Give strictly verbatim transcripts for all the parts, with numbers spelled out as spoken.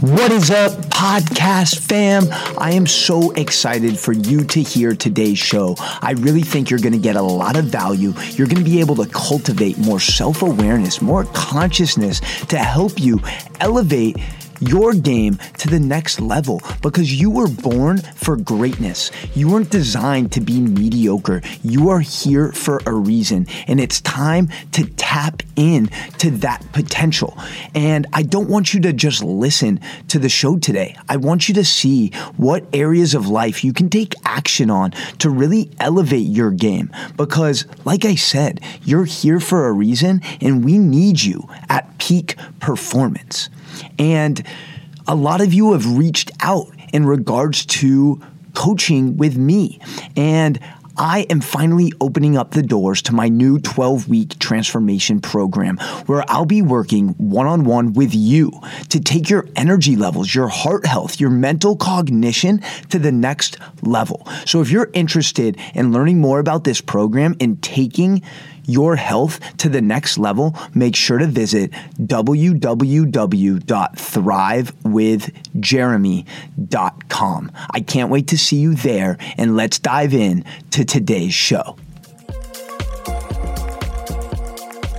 What is up, podcast fam? I am so excited for you to hear today's show. I really think you're going to get a lot of value. You're going to be able to cultivate more self-awareness, more consciousness to help you elevate your game to the next level, because you were born for greatness. You weren't designed to be mediocre. You are here for a reason, and it's time to tap in to that potential. And I don't want you to just listen to the show today. I want you to see what areas of life you can take action on to really elevate your game, because like I said, you're here for a reason, and we need you at peak performance. And a lot of you have reached out in regards to coaching with me. And I am finally opening up the doors to my new twelve-week transformation program, where I'll be working one-on-one with you to take your energy levels, your heart health, your mental cognition to the next level. So if you're interested in learning more about this program and taking your health to the next level, make sure to visit w w w dot thrive with jeremy dot com. I can't wait to see you there, and let's dive in to today's show.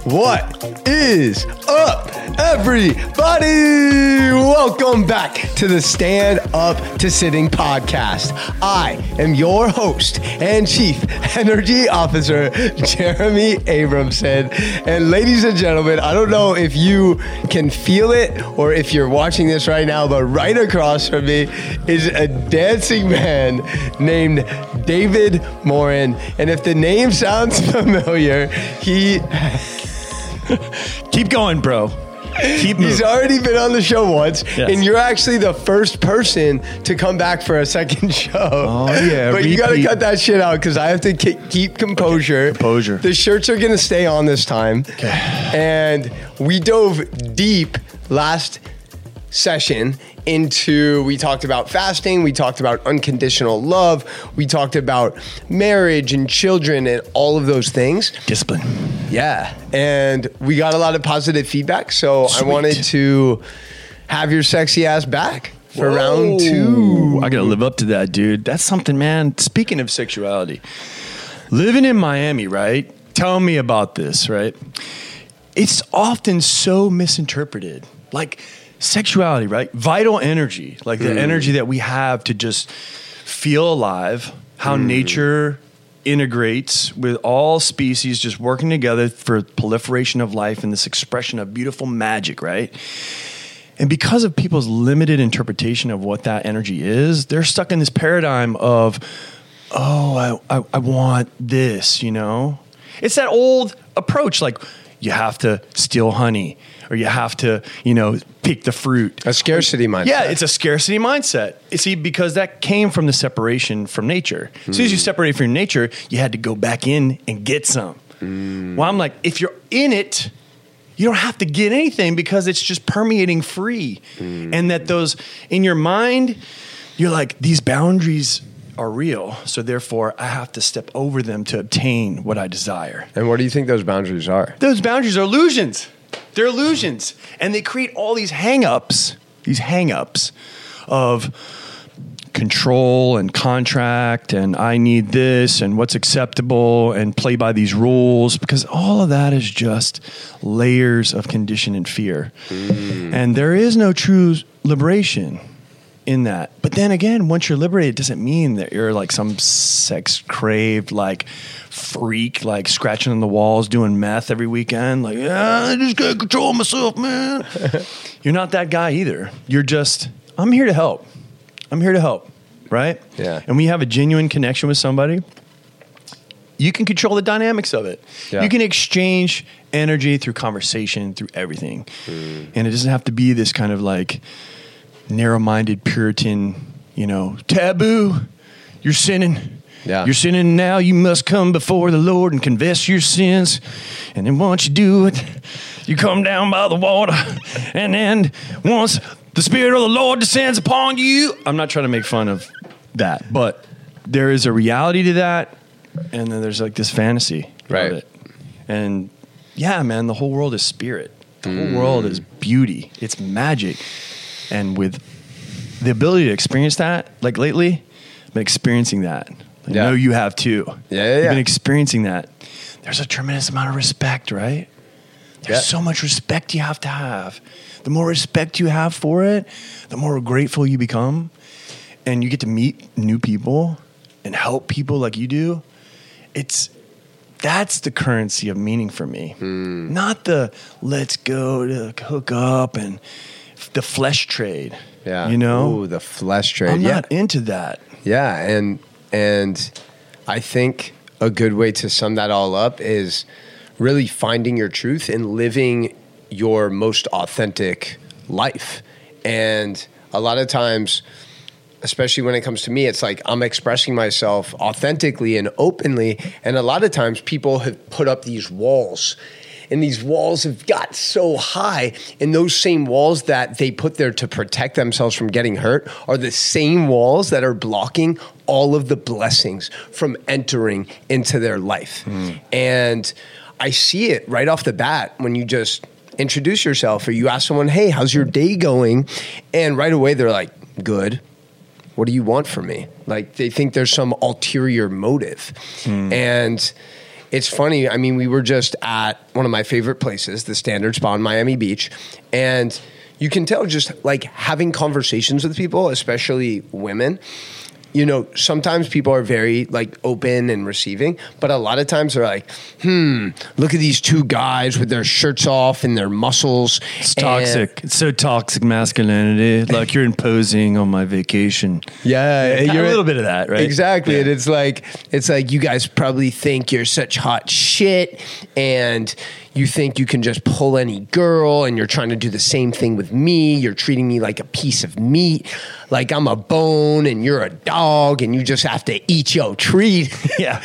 What is up, everybody? Welcome back to the Stand Up To Sitting podcast. I am your host and Chief Energy Officer, Jeremy Abramson. And ladies and gentlemen, I don't know if you can feel it or if you're watching this right now, but right across from me is a dancing man named David Morin. And if the name sounds familiar, he... Keep going, bro. Keep moving. He's already been on the show once, yes. And you're actually the first person to come back for a second show. Oh, yeah. But repeat. You got to cut that shit out, because I have to keep composure. Okay. Composure. The shirts are going to stay on this time. Okay. And we dove deep last session into, we talked about fasting, we talked about unconditional love, we talked about marriage and children and all of those things. Discipline. Yeah. And we got a lot of positive feedback. So sweet. I wanted to have your sexy ass back for Whoa. round two. I got to live up to that, dude. That's something, man. Speaking of sexuality, living in Miami, right? Tell me about this, right? It's often so misinterpreted. Like, sexuality, right? Vital energy, like the mm. energy that we have to just feel alive, how mm. nature integrates with all species just working together for proliferation of life and this expression of beautiful magic, right? And because of people's limited interpretation of what that energy is, they're stuck in this paradigm of, oh, I, I, I want this, you know? It's that old approach, like you have to steal honey, or you have to, you know, pick the fruit. A scarcity mindset. Yeah, it's a scarcity mindset. See, because that came from the separation from nature. Mm. As soon as you separated from nature, you had to go back in and get some. Mm. Well, I'm like, if you're in it, you don't have to get anything, because it's just permeating free. Mm. And that those, in your mind, you're like, these boundaries are real, so therefore I have to step over them to obtain what I desire. And what do you think those boundaries are? Those boundaries are illusions. They're illusions, and they create all these hang-ups, these hang-ups of control and contract and I need this and what's acceptable and play by these rules, because all of that is just layers of condition and fear. Mm. And there is no true liberation in that. But then again, once you're liberated, it doesn't mean that you're like some sex-craved, like, freak, like, scratching on the walls, doing meth every weekend. Like, yeah, I just can't control myself, man. You're not that guy either. You're just, I'm here to help. I'm here to help, right? Yeah. And we have a genuine connection with somebody. You can control the dynamics of it. Yeah. You can exchange energy through conversation, through everything. Mm. And it doesn't have to be this kind of, like, narrow-minded Puritan, you know, taboo. You're sinning. Yeah. You're sinning now. You must come before the Lord and confess your sins. And then once you do it, you come down by the water. And then once the Spirit of the Lord descends upon you. I'm not trying to make fun of that, but there is a reality to that. And then there's like this fantasy right. of it. And yeah, man, the whole world is spirit. The whole mm. world is beauty. It's magic. And with the ability to experience that, like lately, I've been experiencing that. I yeah. know you have too. Yeah, yeah, You've yeah. been experiencing that. There's a tremendous amount of respect, right? There's yeah. so much respect you have to have. The more respect you have for it, the more grateful you become. And you get to meet new people and help people like you do. It's that's the currency of meaning for me. Mm. Not the let's go to hook up and the flesh trade. Yeah. You know? Ooh, the flesh trade. I'm yeah. not into that. Yeah, and and I think a good way to sum that all up is really finding your truth and living your most authentic life. And a lot of times, especially when it comes to me, it's like I'm expressing myself authentically and openly. And a lot of times people have put up these walls, and these walls have got so high, and those same walls that they put there to protect themselves from getting hurt are the same walls that are blocking all of the blessings from entering into their life. Mm. And I see it right off the bat when you just introduce yourself or you ask someone, hey, how's your day going? And right away they're like, good. What do you want from me? Like they think there's some ulterior motive. Mm. And it's funny. I mean, we were just at one of my favorite places, the Standard Spa in Miami Beach. And you can tell just like having conversations with people, especially women, you know, sometimes people are very like open and receiving, but a lot of times they're like, hmm, look at these two guys with their shirts off and their muscles. It's toxic. And it's so toxic masculinity. Like you're imposing on my vacation. Yeah. You're a little bit of that, right? Exactly. Yeah. And it's like, it's like you guys probably think you're such hot shit and you think you can just pull any girl and you're trying to do the same thing with me. You're treating me like a piece of meat, like I'm a bone and you're a dog and you just have to eat your treat. Yeah.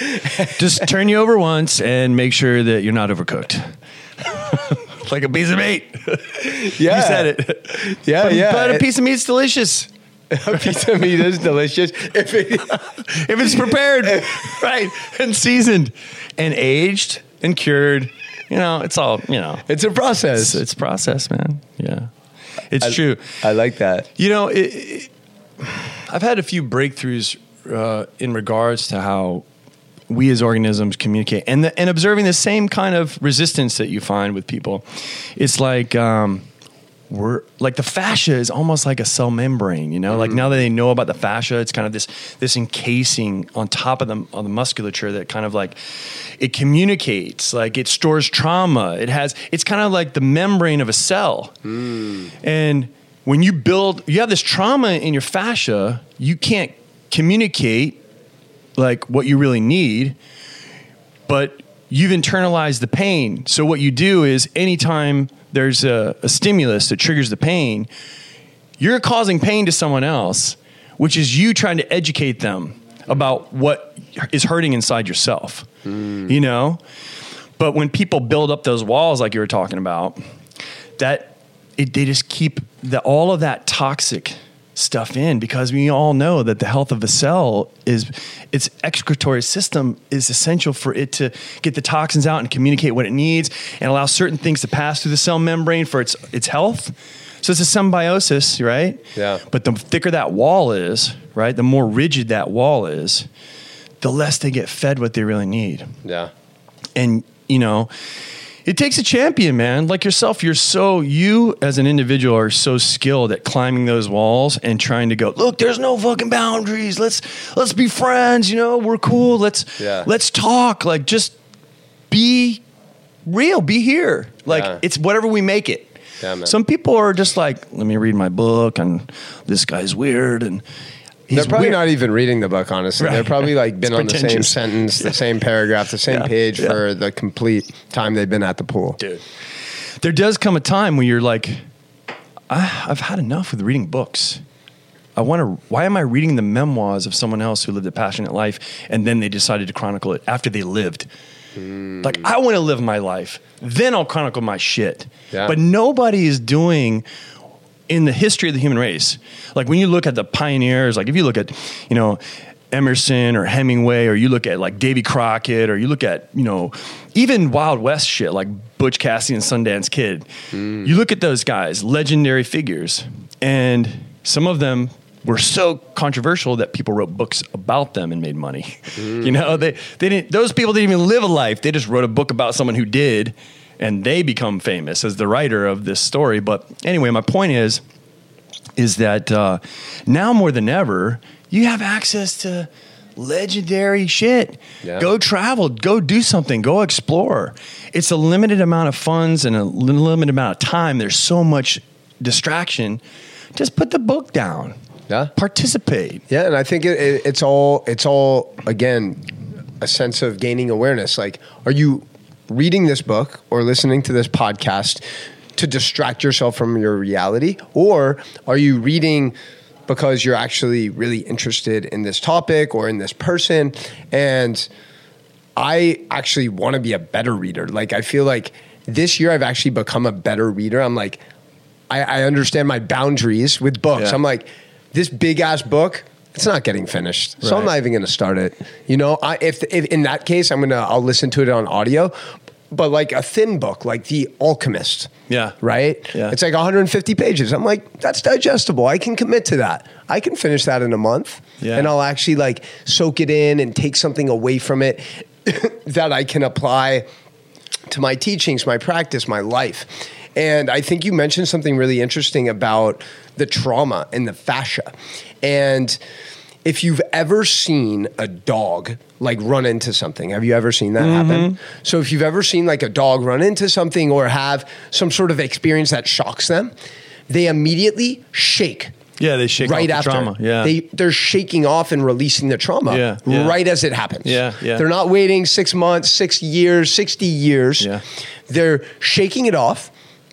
Just turn you over once and make sure that you're not overcooked. Like a piece of meat. Yeah. You said it. Yeah, but, yeah. But a piece of meat's delicious. A piece of meat is delicious if, it, if it's prepared, right, and seasoned and aged and cured. You know, it's all, you know. It's a process. It's, it's a process, man. Yeah. It's I, true. I like that. You know, it, it, I've had a few breakthroughs uh, in regards to how we as organisms communicate and the, and observing the same kind of resistance that you find with people. It's like um, we're like the fascia is almost like a cell membrane, you know? Mm-hmm. Like now that they know about the fascia, it's kind of this this encasing on top of the, on the musculature that kind of like it communicates, like it stores trauma. It has, it's kind of like the membrane of a cell. Mm. And when you build, you have this trauma in your fascia, you can't communicate like what you really need, but you've internalized the pain. So what you do is anytime there's a, a stimulus that triggers the pain, you're causing pain to someone else, which is you trying to educate them about what is hurting inside yourself, mm. you know? But when people build up those walls like you were talking about, that it, they just keep the, all of that toxic stuff in, because we all know that the health of the cell is its excretory system is essential for it to get the toxins out and communicate what it needs and allow certain things to pass through the cell membrane for its its health. So it's a symbiosis, right? Yeah. But the thicker that wall is, right, the more rigid that wall is, the less they get fed what they really need. Yeah. And, you know, it takes a champion, man. Like yourself, you're so, you as an individual are so skilled at climbing those walls and trying to go, look, there's no fucking boundaries. Let's, let's be friends. You know, we're cool. Let's, yeah. let's talk. Like, just be real, be here. Like yeah. it's whatever we make it. Yeah, some people are just like, let me read my book and this guy's weird. And he's They're probably weird. Not even reading the book, honestly. Right. They're probably like been on the same sentence, yeah. the same paragraph, the same yeah. page yeah. for the complete time they've been at the pool. Dude, there does come a time when you're like, I, I've had enough with reading books. I want to, why am I reading the memoirs of someone else who lived a passionate life and then they decided to chronicle it after they lived? Mm. Like, I want to live my life. Then I'll chronicle my shit. Yeah. But nobody is doing in the history of the human race. Like when you look at the pioneers, like if you look at, you know, Emerson or Hemingway, or you look at like Davy Crockett, or you look at, you know, even Wild West shit, like Butch Cassidy and Sundance Kid, mm. you look at those guys, legendary figures, And some of them were so controversial that people wrote books about them and made money. Mm. You know, they, they didn't, those people didn't even live a life. They just wrote a book about someone who did, and they become famous as the writer of this story. But anyway, my point is, is that uh, now more than ever, you have access to legendary shit. Yeah. Go travel, go do something, go explore. It's a limited amount of funds and a limited amount of time. There's so much distraction. Just put the book down. Yeah. Participate. Yeah, and I think it, it, it's all it's all again a sense of gaining awareness. Like, are you reading this book or listening to this podcast to distract yourself from your reality, or are you reading because you're actually really interested in this topic or in this person? And I actually want to be a better reader. Like, I feel like this year I've actually become a better reader. I'm like, I, I understand my boundaries with books. Yeah. I'm like, this big ass book, it's not getting finished. Right. So I'm not even going to start it. You know, I, if, if in that case, I'm going to, I'll listen to it on audio, but like a thin book, like The Alchemist. Yeah. Right? Yeah. It's like one hundred fifty pages. I'm like, that's digestible. I can commit to that. I can finish that in a month. Yeah. And I'll actually like soak it in and take something away from it that I can apply to my teachings, my practice, my life. And I think you mentioned something really interesting about the trauma and the fascia. And if you've ever seen a dog like run into something, have you ever seen that mm-hmm. happen? So if you've ever seen like a dog run into something or have some sort of experience that shocks them, they immediately shake. Yeah, they shake right off the after. Trauma. Yeah. They, they're shaking off and releasing the trauma yeah, yeah. right as it happens. Yeah, yeah. They're not waiting six months, six years, sixty years. Yeah. They're shaking it off.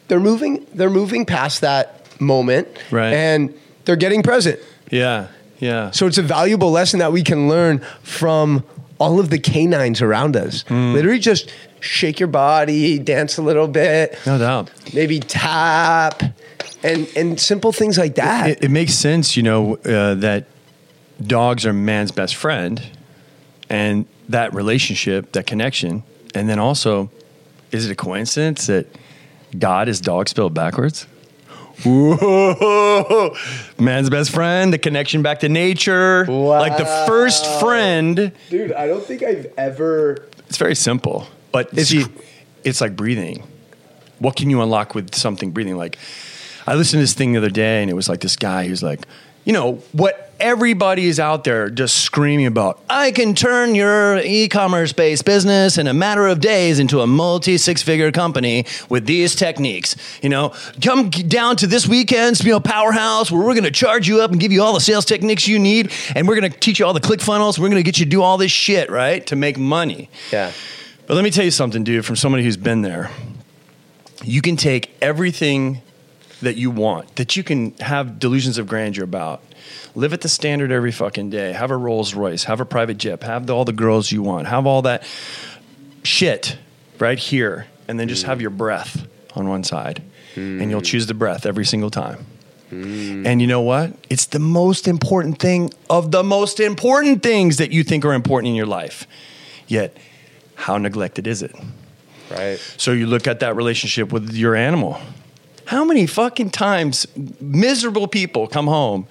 They're moving, they're moving past that moment right. and they're getting present. Yeah. Yeah. So it's a valuable lesson that we can learn from all of the canines around us. Mm. Literally just shake your body, dance a little bit. No doubt. Maybe tap and, and simple things like that. It, it, it makes sense, you know, uh, that dogs are man's best friend, and that relationship, that connection. And then also, is it a coincidence that God is dog spelled backwards? Whoa. Man's best friend, the connection back to nature. Wow. Like the first friend. Dude, I don't think I've ever... It's very simple, but it's, see, cr- it's like breathing. What can you unlock with something breathing? Like, I listened to this thing the other day, and it was like this guy who's like, you know, what everybody is out there just screaming about. I can turn your e-commerce based business in a matter of days into a multi six figure company with these techniques. You know, come down to this weekend's, you know, powerhouse where we're going to charge you up and give you all the sales techniques you need. And we're going to teach you all the click funnels. We're going to get you to do all this shit, right? To make money. Yeah. But let me tell you something, dude, from somebody who's been there, you can take everything that you want, that you can have delusions of grandeur about. Live at the standard every fucking day. Have a Rolls Royce. Have a private jet. Have the, all the girls you want. Have all that shit right here. And then just mm. have your breath on one side. Mm. And you'll choose the breath every single time. Mm. And you know what? It's the most important thing of the most important things that you think are important in your life. Yet, how neglected is it? Right. So you look at that relationship with your animal. How many fucking times miserable people come home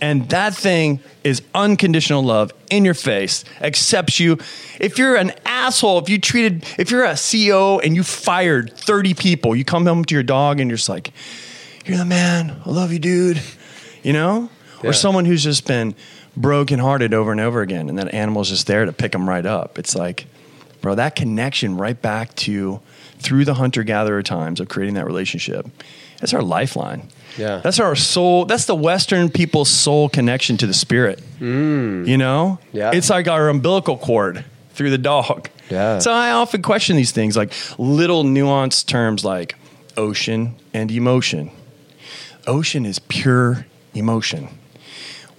and that thing is unconditional love in your face, accepts you. If you're an asshole, if you treated, if you're a C E O and you fired thirty people, you come home to your dog and you're just like, you're the man. I love you, dude. You know, yeah. Or someone who's just been brokenhearted over and over again. And that animal's just there to pick them right up. It's like, bro, that connection right back to through the hunter-gatherer times of creating that relationship. That's our lifeline. Yeah. That's our soul. That's the Western people's soul connection to the spirit. Mm. You know? Yeah. It's like our umbilical cord through the dog. Yeah. So I often question these things, like little nuanced terms like ocean and emotion. Ocean is pure emotion.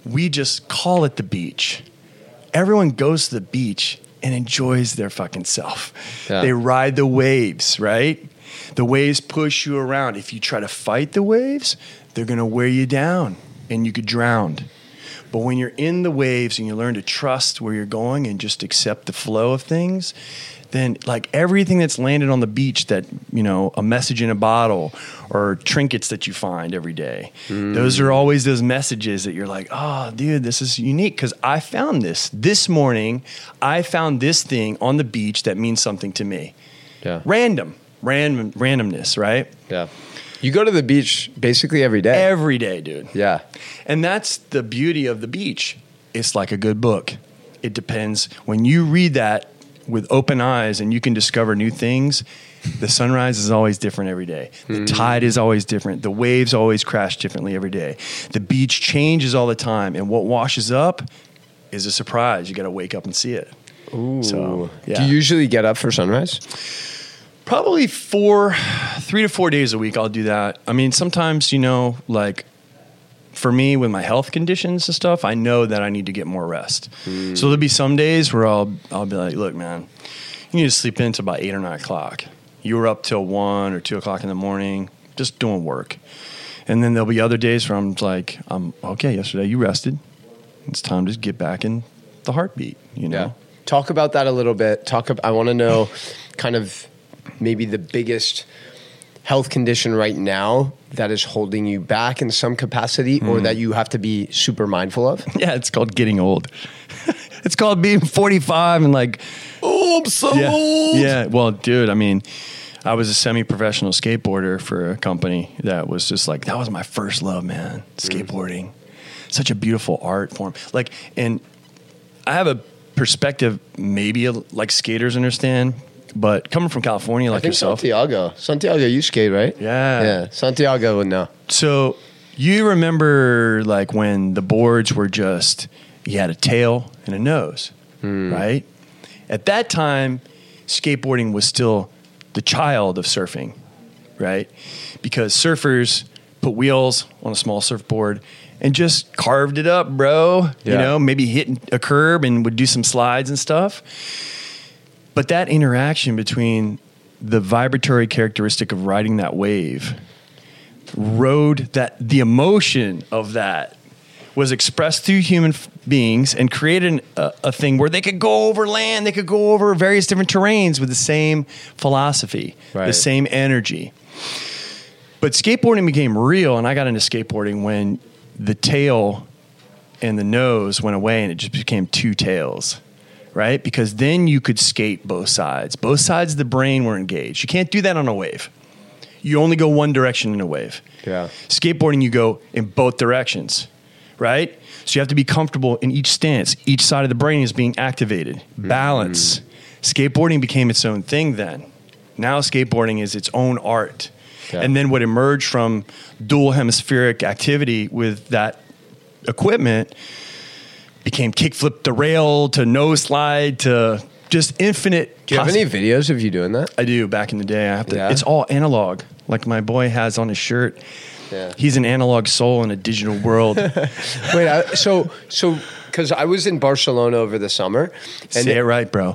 We just call it the beach. Everyone goes to the beach and enjoys their fucking self. Yeah. They ride the waves, right? The waves push you around. If you try to fight the waves, they're going to wear you down and you could drown. But when you're in the waves and you learn to trust where you're going and just accept the flow of things, then like everything that's landed on the beach, that, you know, a message in a bottle or trinkets that you find every day, mm. those are always those messages that you're like, oh, dude, this is unique because I found this. This morning, I found this thing on the beach that means something to me. Yeah. Random. Random randomness, right? Yeah. You go to the beach basically every day. Every day, dude. Yeah. And that's the beauty of the beach. It's like a good book. It depends. When you read that with open eyes and you can discover new things, the sunrise is always different every day. The mm-hmm. tide is always different. The waves always crash differently every day. The beach changes all the time. And what washes up is a surprise. You got to wake up and see it. Ooh. So, yeah. Do you usually get up for sunrise? Probably four, three to four days a week I'll do that. I mean, sometimes, you know, like for me with my health conditions and stuff, I know that I need to get more rest. Mm. So there'll be some days where I'll I'll be like, look, man, you need to sleep in until about eight or nine o'clock. You were up till one or two o'clock in the morning, just doing work. And then there'll be other days where I'm like, I'm okay, yesterday you rested. It's time to get back in the heartbeat, you know? Yeah. Talk about that a little bit. Talk. About, I want to know kind of maybe the biggest health condition right now that is holding you back in some capacity mm. or that you have to be super mindful of? Yeah, it's called getting old. It's called being forty-five and like, oh, I'm so yeah, old. Yeah, well, dude, I mean, I was a semi-professional skateboarder for a company that was just like, that was my first love, man, skateboarding. Mm. Such a beautiful art form. Like, and I have a perspective maybe like skaters understand, but coming from California like I think yourself. Santiago. Santiago, you skate, right? Yeah. Yeah. Santiago would know. So you remember like when the boards were just, you had a tail and a nose, mm. right? At that time, skateboarding was still the child of surfing, right? Because surfers put wheels on a small surfboard and just carved it up, bro. Yeah. You know, maybe hit a curb and would do some slides and stuff. But that interaction between the vibratory characteristic of riding that wave, rode that the emotion of that was expressed through human f- beings and created an, a, a thing where they could go over land, they could go over various different terrains with the same philosophy, right. the same energy. But skateboarding became real, and I got into skateboarding when the tail and the nose went away and it just became two tails. Right? Because then you could skate both sides. Both sides of the brain were engaged. You can't do that on a wave. You only go one direction in a wave. Yeah. Skateboarding, you go in both directions, right? So you have to be comfortable in each stance. Each side of the brain is being activated. Balance. Mm. Skateboarding became its own thing then. Now skateboarding is its own art. Okay. And then what emerged from dual hemispheric activity with that equipment became kickflip to rail to nose slide to just infinite. Do you have poss- any videos of you doing that? I do. Back in the day, I have to. Yeah. It's all analog. Like my boy has on his shirt. Yeah. He's an analog soul in a digital world. Wait, I, so so because I was in Barcelona over the summer. And Say it right, bro.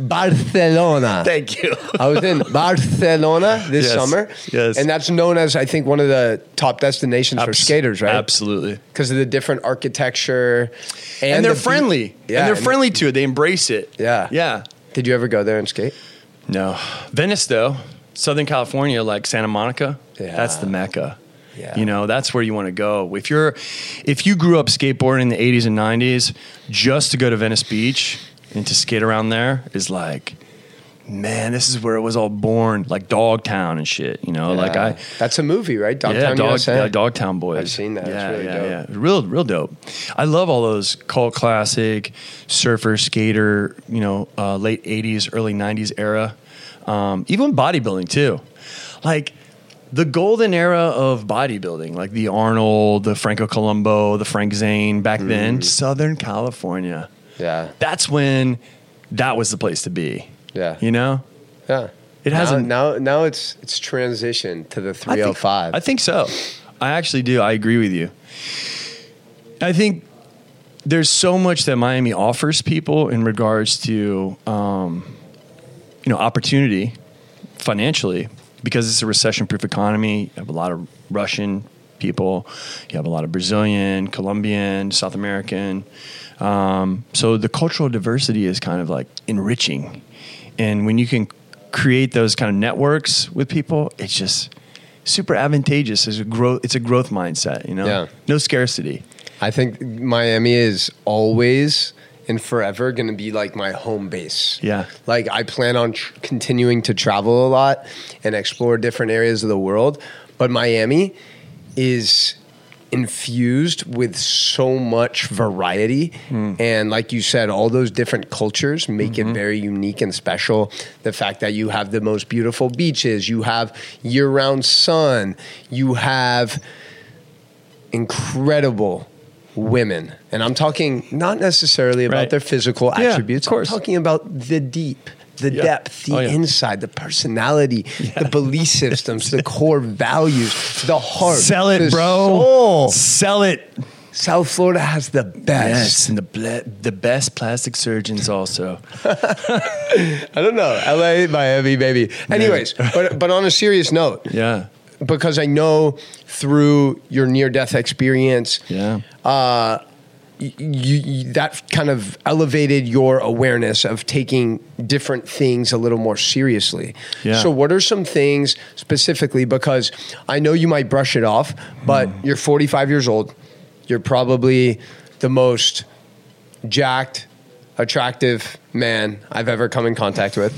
Barcelona. Thank you. I was in Barcelona this yes, summer. Yes. And that's known as, I think, one of the top destinations Abs- for skaters, right? Absolutely. Because of the different architecture. And, and they're the friendly. Be- yeah, and they're and friendly it- to it. They embrace it. Yeah. Yeah. Did you ever go there and skate? No. Venice, though, Southern California, like Santa Monica, yeah. that's the Mecca. Yeah. You know, that's where you want to go. If you're, if you grew up skateboarding in the eighties and nineties, just to go to Venice Beach and to skate around there is like, man, this is where it was all born, like Dogtown and shit, you know? Yeah. Like I, That's a movie, right? Dogtown, yeah, Dog, yeah, Dogtown Boys. I've seen that. Yeah, it's really yeah, dope. Yeah. Real, real dope. I love all those cult classic, surfer, skater, you know, uh, late eighties, early nineties era. Um, even bodybuilding, too. Like, the golden era of bodybuilding, like the Arnold, the Franco Colombo, the Frank Zane, back mm. then, Southern California. Yeah, that's when that was the place to be. Yeah, you know. Yeah, it hasn't now. Now, now it's it's transitioned to the three oh five. I think, I think so. I actually do. I agree with you. I think there's so much that Miami offers people in regards to um, you know, opportunity financially because it's a recession-proof economy. You have a lot of Russian people. You have a lot of Brazilian, Colombian, South American. Um, so the cultural diversity is kind of like enriching. And when you can create those kind of networks with people, it's just super advantageous. It's a growth, it's a growth mindset, you know? Yeah. No scarcity. I think Miami is always and forever going to be like my home base. Yeah. Like I plan on tr- continuing to travel a lot and explore different areas of the world, but Miami is infused with so much variety. Mm. And like you said, all those different cultures make mm-hmm. it very unique and special. The fact that you have the most beautiful beaches, you have year-round sun, you have incredible women. And I'm talking not necessarily about right. their physical yeah, attributes. Of course. I'm talking about the deep, the yeah. depth, the oh, yeah. inside, the personality, yeah. the belief systems, the core values, the heart. Sell it, the bro. Soul. Sell it. South Florida has the best. Yes, and the ble- the best plastic surgeons also. I don't know. L A, Miami, baby. Anyways, yeah. but but on a serious note. Yeah. Because I know through your near-death experience, yeah. uh, you, you, that kind of elevated your awareness of taking different things a little more seriously. Yeah. So what are some things specifically, because I know you might brush it off, but mm. you're forty-five years old. You're probably the most jacked, attractive man I've ever come in contact with.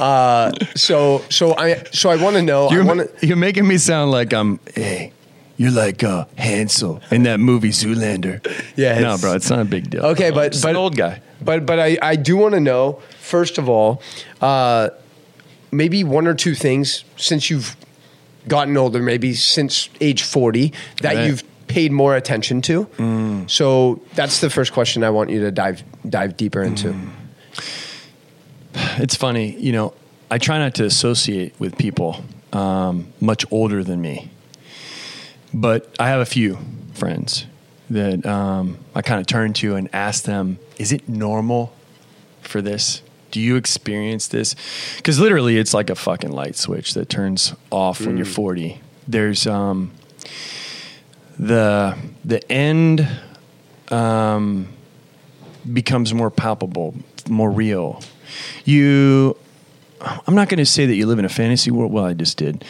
Uh, so, so I, so I want to know. You're, I wanna, you're making me sound like I'm. Hey, you're like uh, Hansel in that movie Zoolander. Yeah, no, bro, it's not a big deal. Okay, but I'm but an old guy. But but I, I do want to know. First of all, uh, maybe one or two things since you've gotten older, maybe since age forty, that right. you've paid more attention to. Mm. So that's the first question I want you to dive dive deeper into. Mm. It's funny, you know, I try not to associate with people um, much older than me, but I have a few friends that um, I kind of turn to and ask them, is it normal for this? Do you experience this? Because literally it's like a fucking light switch that turns off mm. when you're forty. There's um, the the end um, becomes more palpable, more real. You, I'm not going to say that you live in a fantasy world. Well, I just did.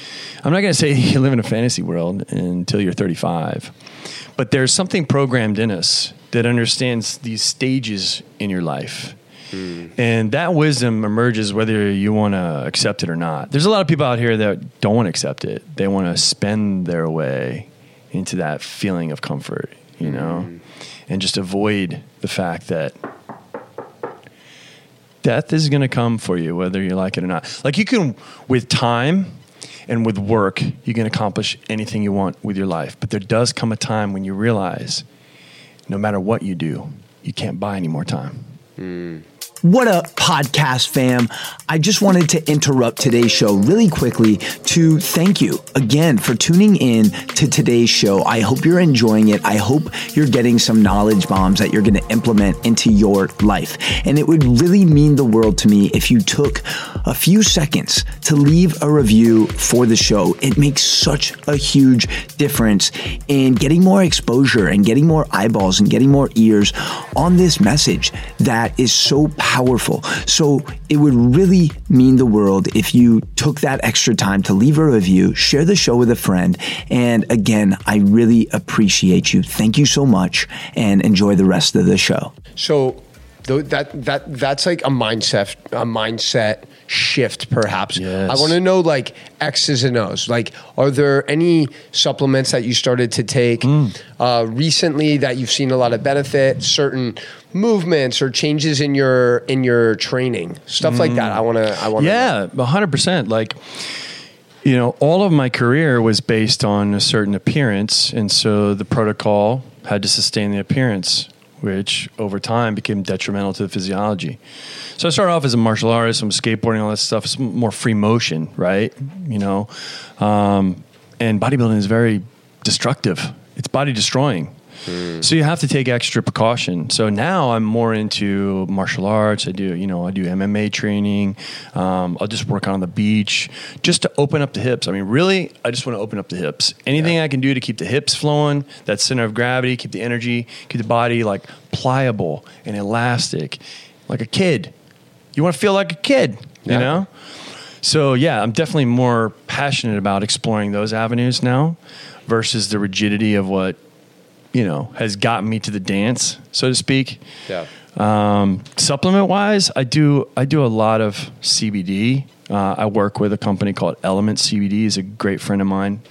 I'm not going to say you live in a fantasy world until you're thirty-five. But there's something programmed in us that understands these stages in your life. Mm. And that wisdom emerges whether you want to accept it or not. There's a lot of people out here that don't want to accept it. They want to spend their way into that feeling of comfort, you know, mm. and just avoid the fact that death is going to come for you, whether you like it or not. Like you can, with time and with work, you can accomplish anything you want with your life. But there does come a time when you realize no matter what you do, you can't buy any more time. Mm. What up, podcast fam? I just wanted to interrupt today's show really quickly to thank you again for tuning in to today's show. I hope you're enjoying it. I hope you're getting some knowledge bombs that you're going to implement into your life. And it would really mean the world to me if you took a few seconds to leave a review for the show. It makes such a huge difference in getting more exposure and getting more eyeballs and getting more ears on this message that is so powerful. Powerful. So it would really mean the world if you took that extra time to leave a review, share the show with a friend. And again, I really appreciate you. Thank you so much and enjoy the rest of the show. So that that that's like a mindset, a mindset shift perhaps. Yes. I want to know like X's and O's. Like, are there any supplements that you started to take mm. uh, recently that you've seen a lot of benefit, certain movements or changes in your in your training, stuff mm. like that? I want to. I want. Yeah, one hundred percent. Like, you know, all of my career was based on a certain appearance, and so the protocol had to sustain the appearance, which over time became detrimental to the physiology. So I started off as a martial artist, I'm skateboarding, all that stuff. It's more free motion, right? You know, um, and bodybuilding is very destructive. It's body destroying. Mm. So you have to take extra precaution. So now I'm more into martial arts. I do, you know, I do M M A training. Um, I'll just work on the beach just to open up the hips. I mean, really, I just want to open up the hips. Anything yeah. I can do to keep the hips flowing, that center of gravity, keep the energy, keep the body like pliable and elastic, like a kid. You want to feel like a kid, yeah. you know? So yeah, I'm definitely more passionate about exploring those avenues now versus the rigidity of what, you know, has gotten me to the dance, so to speak. Yeah. Um, supplement wise, I do, I do a lot of C B D. Uh, I work with a company called Element C B D. He's a great friend of mine.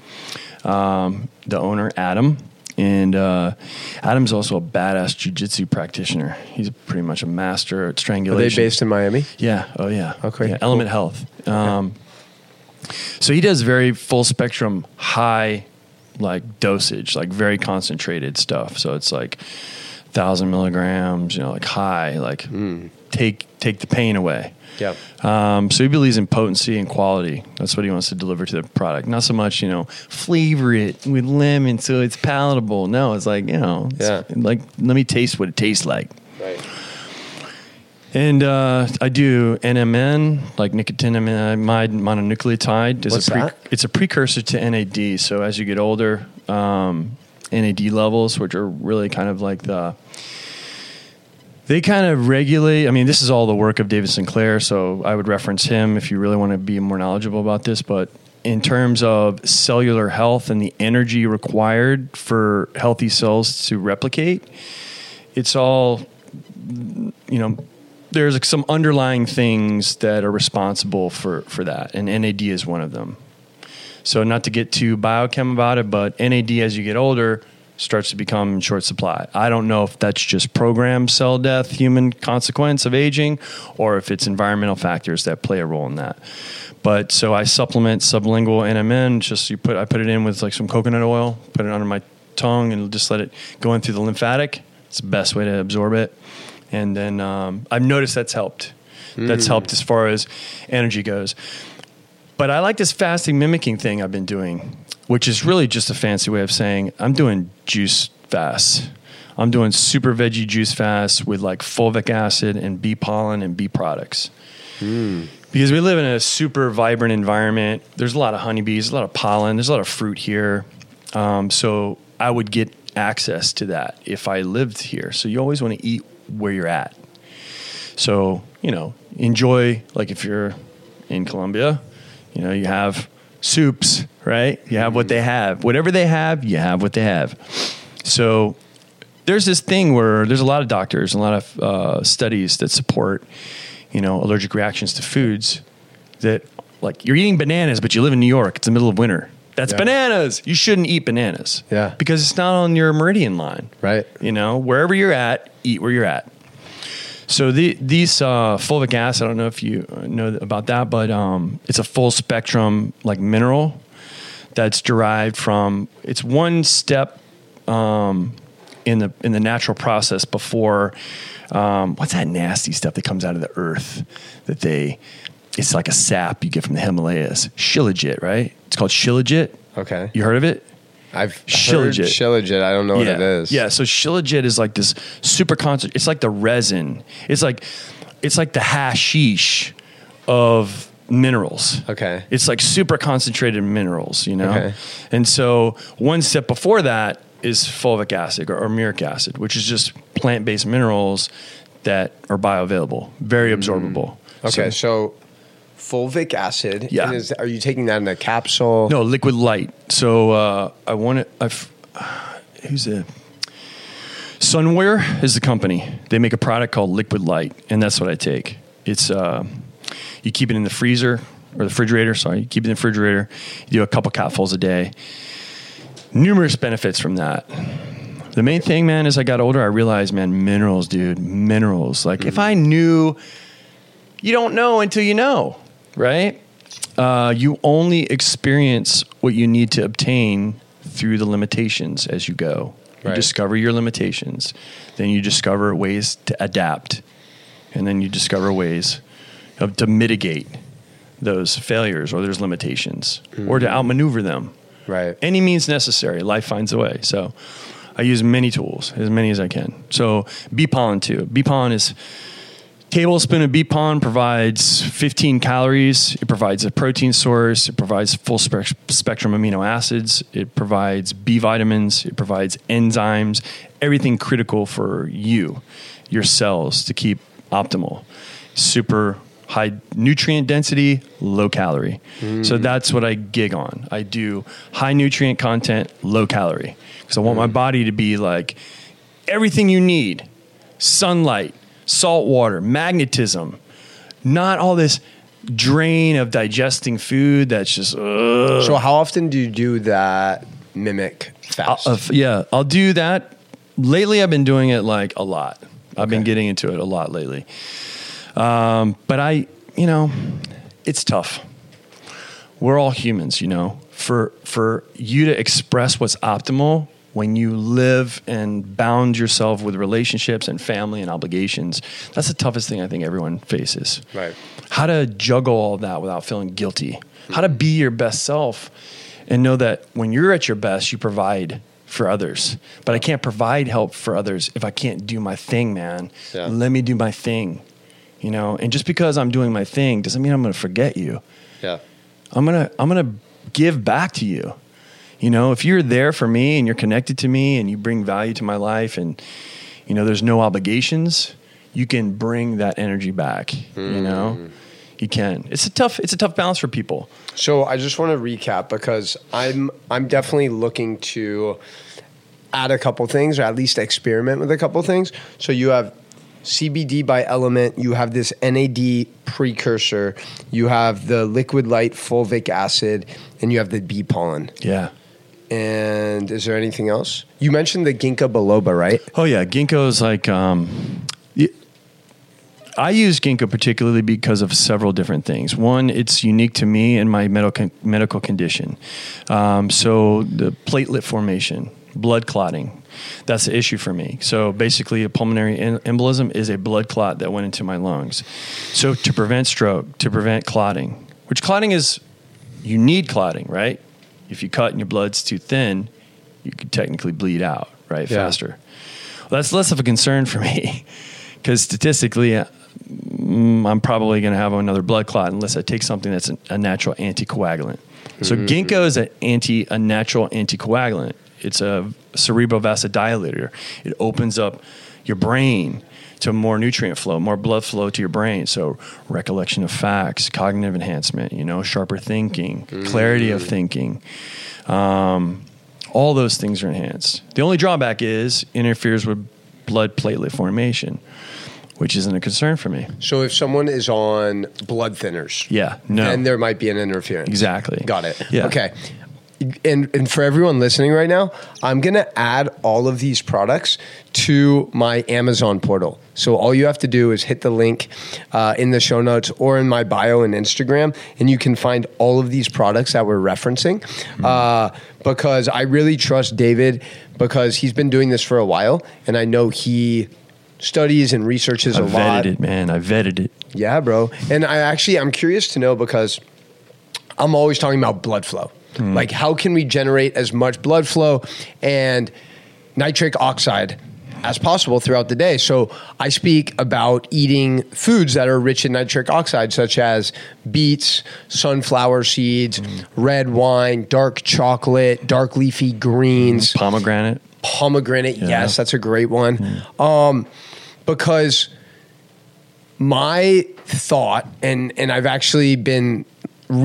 Um, the owner, Adam, and, uh, Adam's also a badass jujitsu practitioner. He's pretty much a master at strangulation. Are they based in Miami? Yeah. Oh yeah. Okay. Yeah, Element cool. Health. Um, okay. So he does very full spectrum, high like dosage, like very concentrated stuff. So it's like thousand milligrams, you know, like high, like mm. take, take the pain away. Yeah. Um, so he believes in potency and quality. That's what he wants to deliver to the product. Not so much, you know, flavor it with lemon so it's palatable. No, it's like, you know, it's yeah. like, let me taste what it tastes like. Right. And uh, I do N M N, like nicotinamide mononucleotide. Is What's a pre- that? It's a precursor to N A D. So as you get older, um, N A D levels, which are really kind of like the... They kind of regulate, I mean, this is all the work of David Sinclair, so I would reference him if you really want to be more knowledgeable about this, but in terms of cellular health and the energy required for healthy cells to replicate, it's all, you know, there's like some underlying things that are responsible for, for that, and N A D is one of them. So not to get too biochem about it, but N A D as you get older starts to become in short supply. I don't know if that's just programmed cell death, human consequence of aging, or if it's environmental factors that play a role in that. But so I supplement sublingual N M N, just you put I put it in with like some coconut oil, put it under my tongue and just let it go in through the lymphatic. It's the best way to absorb it. And then um, I've noticed that's helped. Mm. That's helped as far as energy goes. But I like this fasting mimicking thing I've been doing, which is really just a fancy way of saying I'm doing juice fasts. I'm doing super veggie juice fasts with like fulvic acid and bee pollen and bee products. Mm. Because we live in a super vibrant environment. There's a lot of honeybees, a lot of pollen. There's a lot of fruit here. Um, so I would get access to that if I lived here. So you always want to eat where you're at. So, you know, enjoy, like if you're in Colombia, you know, you have soups, right? You have what they have. Whatever they have, you have what they have. So there's this thing where there's a lot of doctors and a lot of uh, studies that support, you know, allergic reactions to foods that, like, you're eating bananas, but you live in New York. It's the middle of winter. That's yeah. bananas. You shouldn't eat bananas. Yeah. Because it's not on your meridian line. Right. You know, wherever you're at, eat where you're at. So the, these uh, fulvic acid, I don't know if you know about that, but um, it's a full spectrum like mineral that's derived from. It's one step um, in the in the natural process before um, what's that nasty stuff that comes out of the earth that they. It's like a sap you get from the Himalayas, Shilajit, right? It's called Shilajit. Okay, you heard of it? I've Shilajit. heard Shilajit. I don't know yeah. what it is. Yeah, so Shilajit is like this super concert. It's like the resin. It's like it's like the hashish of minerals. Okay. It's like super concentrated minerals, you know? Okay. And so one step before that is fulvic acid or, or muric acid, which is just plant-based minerals that are bioavailable, very absorbable. Mm. Okay, so... so- fulvic acid. Yeah. And is, are you taking that in a capsule? No, liquid light. So uh, I want to, I've, uh, who's it? Sunwear is the company. They make a product called Liquid Light, and that's what I take. It's, uh, you keep it in the freezer, or the refrigerator, sorry, you keep it in the refrigerator, you do a couple capfuls a day. Numerous benefits from that. The main thing, man, as I got older, I realized, man, minerals, dude, minerals. Like, mm. if I knew, you don't know until you know. Right? Uh, you only experience what you need to obtain through the limitations as you go. You right. discover your limitations. Then you discover ways to adapt. And then you discover ways of, to mitigate those failures or those limitations mm-hmm. or to outmaneuver them. Right. Any means necessary. Life finds a way. So I use many tools, as many as I can. So bee pollen too. Bee pollen is, tablespoon of bee pollen provides fifteen calories. It provides a protein source. It provides full spe- spectrum amino acids. It provides B vitamins. It provides enzymes, everything critical for you, your cells to keep optimal. Super high nutrient density, low calorie. Mm. So that's what I gig on. I do high nutrient content, low calorie. Because I want mm. my body to be like everything you need, sunlight, salt water, magnetism, not all this drain of digesting food that's just... Ugh. So how often do you do that mimic fast? I'll, uh, yeah, I'll do that. Lately, I've been doing it like a lot. I've okay. been getting into it a lot lately. Um, but I, you know, it's tough. We're all humans, you know. For for you to express what's optimal... when you live and bound yourself with relationships and family and obligations, that's the toughest thing I think everyone faces. Right. How to juggle all that without feeling guilty. Mm. How to be your best self and know that when you're at your best, you provide for others. But I can't provide help for others if I can't do my thing, man. Yeah. Let me do my thing, you know? And just because I'm doing my thing doesn't mean I'm going to forget you. Yeah. I'm going to I'm going to give back to you. You know, if you're there for me and you're connected to me and you bring value to my life and, you know, there's no obligations, you can bring that energy back, mm. you know, you can. It's a tough, it's a tough balance for people. So I just want to recap because I'm, I'm definitely looking to add a couple things or at least experiment with a couple things. So you have C B D by Element, you have this N A D precursor, you have the liquid light fulvic acid, and you have the bee pollen. Yeah. And is there anything else? You mentioned the ginkgo biloba, right? Oh, yeah. Ginkgo is like... Um, I use ginkgo particularly because of several different things. One, it's unique to me and my medical medical condition. Um, so the platelet formation, blood clotting, that's the issue for me. So basically a pulmonary em- embolism is a blood clot that went into my lungs. So to prevent stroke, to prevent clotting, which clotting is... you need clotting, right? If you cut and your blood's too thin, you could technically bleed out, right? Yeah. Faster. Well, that's less of a concern for me because statistically, I'm probably going to have another blood clot unless I take something that's a natural anticoagulant. Mm-hmm. So ginkgo is an anti, a natural anticoagulant. It's a cerebrovasodilator. It opens up your brain to more nutrient flow, more blood flow to your brain. So recollection of facts, cognitive enhancement, you know, sharper thinking, mm-hmm. clarity of thinking. Um, all those things are enhanced. The only drawback is interferes with blood platelet formation, which isn't a concern for me. So if someone is on blood thinners, yeah, no. then there might be an interference. Exactly. Got it. Yeah. Okay. And, and for everyone listening right now, I'm going to add all of these products to my Amazon portal. So all you have to do is hit the link uh, in the show notes or in my bio and Instagram, and you can find all of these products that we're referencing uh, because I really trust David because he's been doing this for a while, and I know he studies and researches I a lot. I vetted it, man. I vetted it. Yeah, bro. And I actually, I'm curious to know because I'm always talking about blood flow. Mm. Like, how can we generate as much blood flow and nitric oxide as possible throughout the day? So I speak about eating foods that are rich in nitric oxide, such as beets, sunflower seeds, mm. red wine, dark chocolate, dark leafy greens. Mm. Pomegranate. Pomegranate, yeah. Yes, that's a great one. Mm. Um, because my thought, and and I've actually been...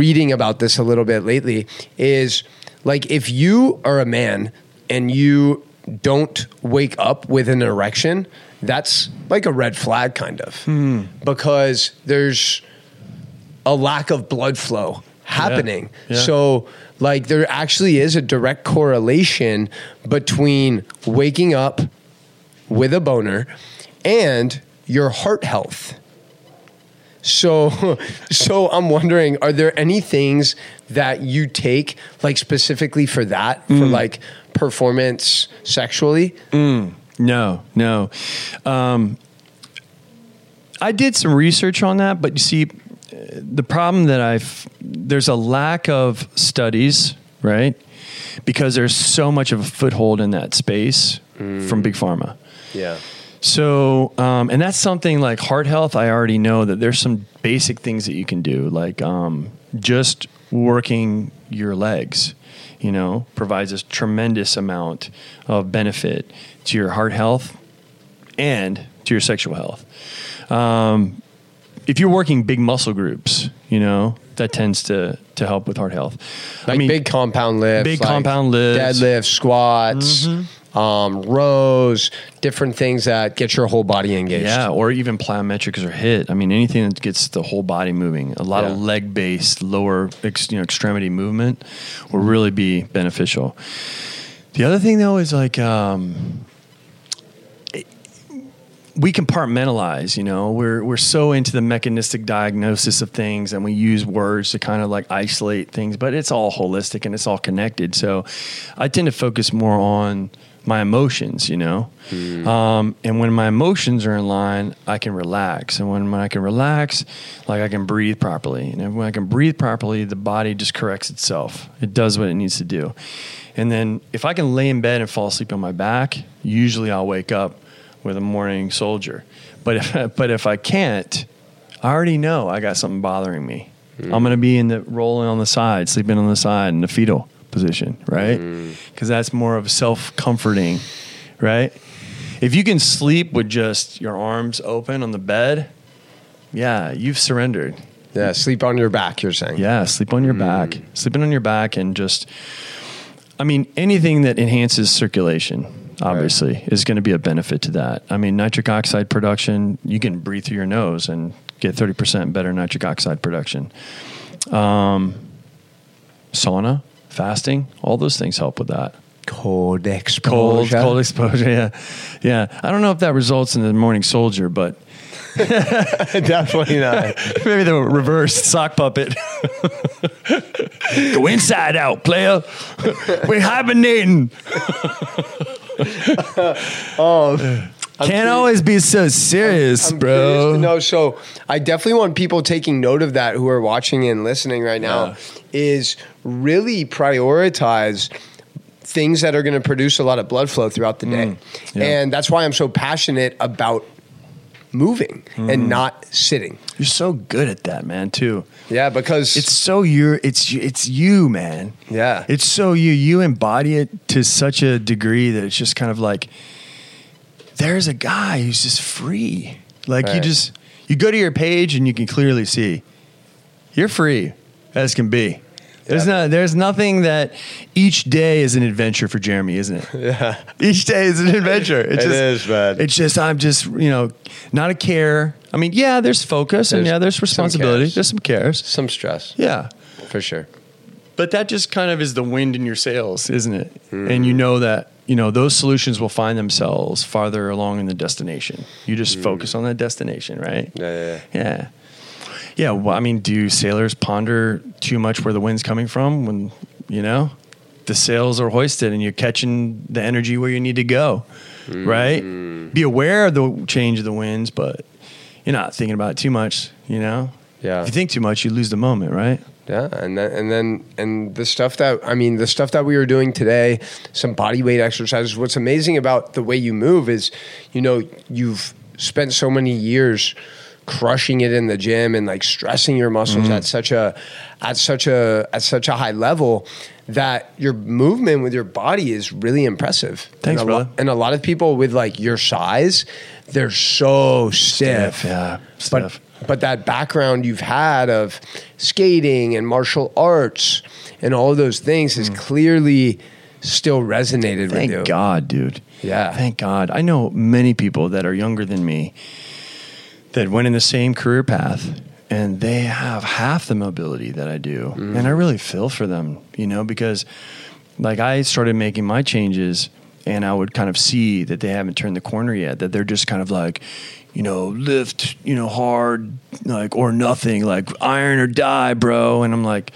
reading about this a little bit lately is like if you are a man and you don't wake up with an erection, that's like a red flag kind of mm. because there's a lack of blood flow happening. Yeah. Yeah. So like there actually is a direct correlation between waking up with a boner and your heart health. So, so I'm wondering, are there any things that you take like specifically for that, mm. for like performance sexually? Mm. No, no. Um, I did some research on that, but you see the problem that I've, there's a lack of studies, right? Because there's so much of a foothold in that space mm. from Big Pharma. Yeah. So, um, and that's something like heart health. I already know that there's some basic things that you can do, like um, just working your legs, you know, provides a tremendous amount of benefit to your heart health and to your sexual health. Um, if you're working big muscle groups, you know, that tends to, to help with heart health. Like I mean, big compound lifts. Big like compound lifts. Deadlifts, squats. Mm-hmm. Um, rows, different things that get your whole body engaged. Yeah, or even plyometrics or HIIT. I mean, anything that gets the whole body moving. A lot yeah. of leg-based, lower ex, you know, extremity movement will really be beneficial. The other thing, though, is like um, it, we compartmentalize, you know. We're, we're so into the mechanistic diagnosis of things, and we use words to kind of like isolate things, but it's all holistic and it's all connected. So I tend to focus more on my emotions, you know? Mm. Um, and when my emotions are in line, I can relax. And when, when I can relax, like I can breathe properly. And when I can breathe properly, the body just corrects itself. It does what it needs to do. And then if I can lay in bed and fall asleep on my back, usually I'll wake up with a morning soldier. But if, but if I can't, I already know I got something bothering me. Mm. I'm going to be in the rolling on the side, sleeping on the side in the fetal position, right? Because mm. that's more of self-comforting, right? If you can sleep with just your arms open on the bed, yeah, you've surrendered. Yeah, sleep on your back, you're saying. Yeah, sleep on your mm. back. Sleeping on your back and just, I mean, anything that enhances circulation, obviously, right. is going to be a benefit to that. I mean, nitric oxide production, you can breathe through your nose and get thirty percent better nitric oxide production. Um, sauna, fasting, all those things help with that. Cold exposure. Cold, cold exposure, yeah. Yeah. I don't know if that results in the morning soldier, but... Definitely not. Maybe the reverse sock puppet. Go inside out, player. We're hibernating. Oh, I'm Can't curious. always be so serious, I'm, I'm bro. No, so I definitely want people taking note of that who are watching and listening right now yeah. is really prioritize things that are going to produce a lot of blood flow throughout the day. Mm, yeah. And that's why I'm so passionate about moving mm. and not sitting. You're so good at that, man, too. Yeah, because it's so your it's it's you, man. Yeah. It's so you you embody it to such a degree that it's just kind of like there's a guy who's just free. Like right. you just, you go to your page and you can clearly see you're free as can be. There's yeah. no, there's nothing that each day is an adventure for Jeremy, isn't it? Yeah. Each day is an adventure. It's it just, is, man. It's just, I'm just, you know, not a care. I mean, yeah, there's focus there's and yeah, there's responsibility. Some there's some cares. Some stress. Yeah. For sure. But that just kind of is the wind in your sails, isn't it? Mm-hmm. And you know that, you know, those solutions will find themselves farther along in the destination. You just mm. focus on that destination, right? Yeah, yeah, yeah. Yeah. Yeah, well, I mean, do sailors ponder too much where the wind's coming from when, you know, the sails are hoisted and you're catching the energy where you need to go, mm. right? Be aware of the change of the winds, but you're not thinking about it too much, you know? Yeah. If you think too much, you lose the moment, right? Yeah, and then, and then and the stuff that I mean, the stuff that we were doing today, some body weight exercises. What's amazing about the way you move is, you know, you've spent so many years crushing it in the gym and like stressing your muscles mm-hmm. at such a at such a at such a high level that your movement with your body is really impressive. Thanks, and a brother. Lo- and a lot of people with like your size, they're so stiff. stiff yeah, but, stiff. But that background you've had of skating and martial arts and all of those things has mm. clearly still resonated Thank with you. Thank God, dude. Yeah. Thank God. I know many people that are younger than me that went in the same career path and they have half the mobility that I do. Mm. And I really feel for them, you know, because like I started making my changes and I would kind of see that they haven't turned the corner yet, that they're just kind of like, you know, lift, you know, hard, like, or nothing, like iron or die, bro. And I'm like,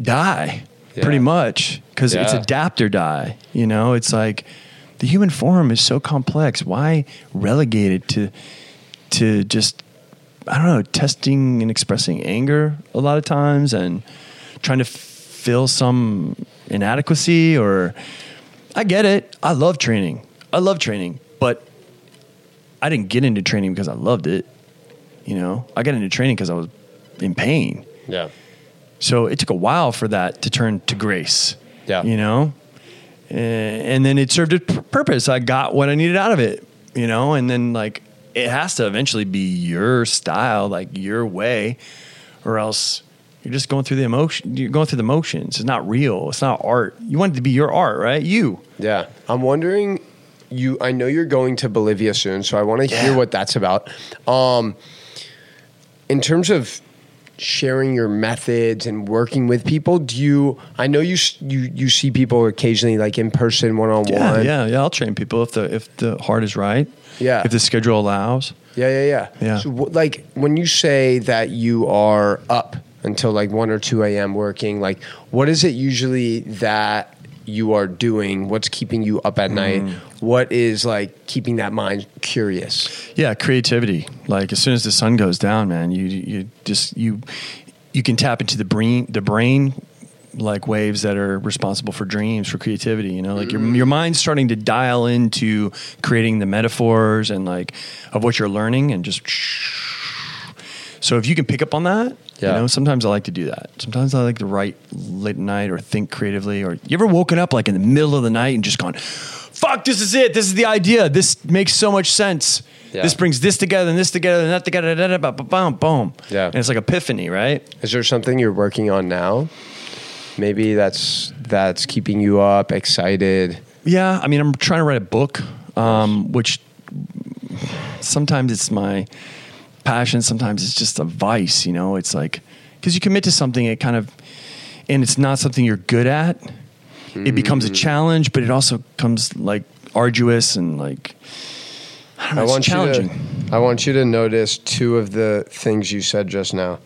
die yeah. pretty much. Cause yeah. it's adapt or die. You know, it's like the human form is so complex. Why relegate it to, to just, I don't know, testing and expressing anger a lot of times and trying to fill some inadequacy or I get it. I love training. I love training, but I didn't get into training because I loved it. You know, I got into training because I was in pain. Yeah. So it took a while for that to turn to grace. Yeah. You know, and then it served its purpose. I got what I needed out of it, you know, and then like it has to eventually be your style, like your way, or else you're just going through the emotion. You're going through the motions. It's not real. It's not art. You want it to be your art, right? You. Yeah. I'm wondering, you, I know you're going to Bolivia soon, so I want to yeah. hear what that's about. Um, in terms of sharing your methods and working with people, do you, I know you, you, you see people occasionally like in person, one-on-one. Yeah, yeah, yeah. I'll train people if the, if the heart is right. Yeah. If the schedule allows. Yeah, yeah, yeah. Yeah. So like when you say that you are up until like one or two a.m. working, like what is it usually that you are doing? What's keeping you up at mm. night? What is like keeping that mind curious? Yeah, creativity. Like as soon as the sun goes down, man, you you just you you can tap into the brain the brain like waves that are responsible for dreams, for creativity, you know, like mm. your your mind's starting to dial into creating the metaphors and like of what you're learning and just so if you can pick up on that. Yeah. You know, sometimes I like to do that. Sometimes I like to write late at night or think creatively. Or you ever woken up like in the middle of the night and just gone, fuck, this is it. This is the idea. This makes so much sense. Yeah. This brings this together and this together and that together. Da, da, da, ba, boom, boom. Yeah. And it's like epiphany, right? Is there something you're working on now? Maybe that's that's keeping you up, excited. Yeah. I mean, I'm trying to write a book, um, which sometimes it's my passion, sometimes it's just a vice, you know, it's like, because you commit to something, it kind of, and it's not something you're good at, mm-hmm. it becomes a challenge, but it also comes like arduous and like, I don't know, I it's want challenging. You to, I want you to notice two of the things you said just now.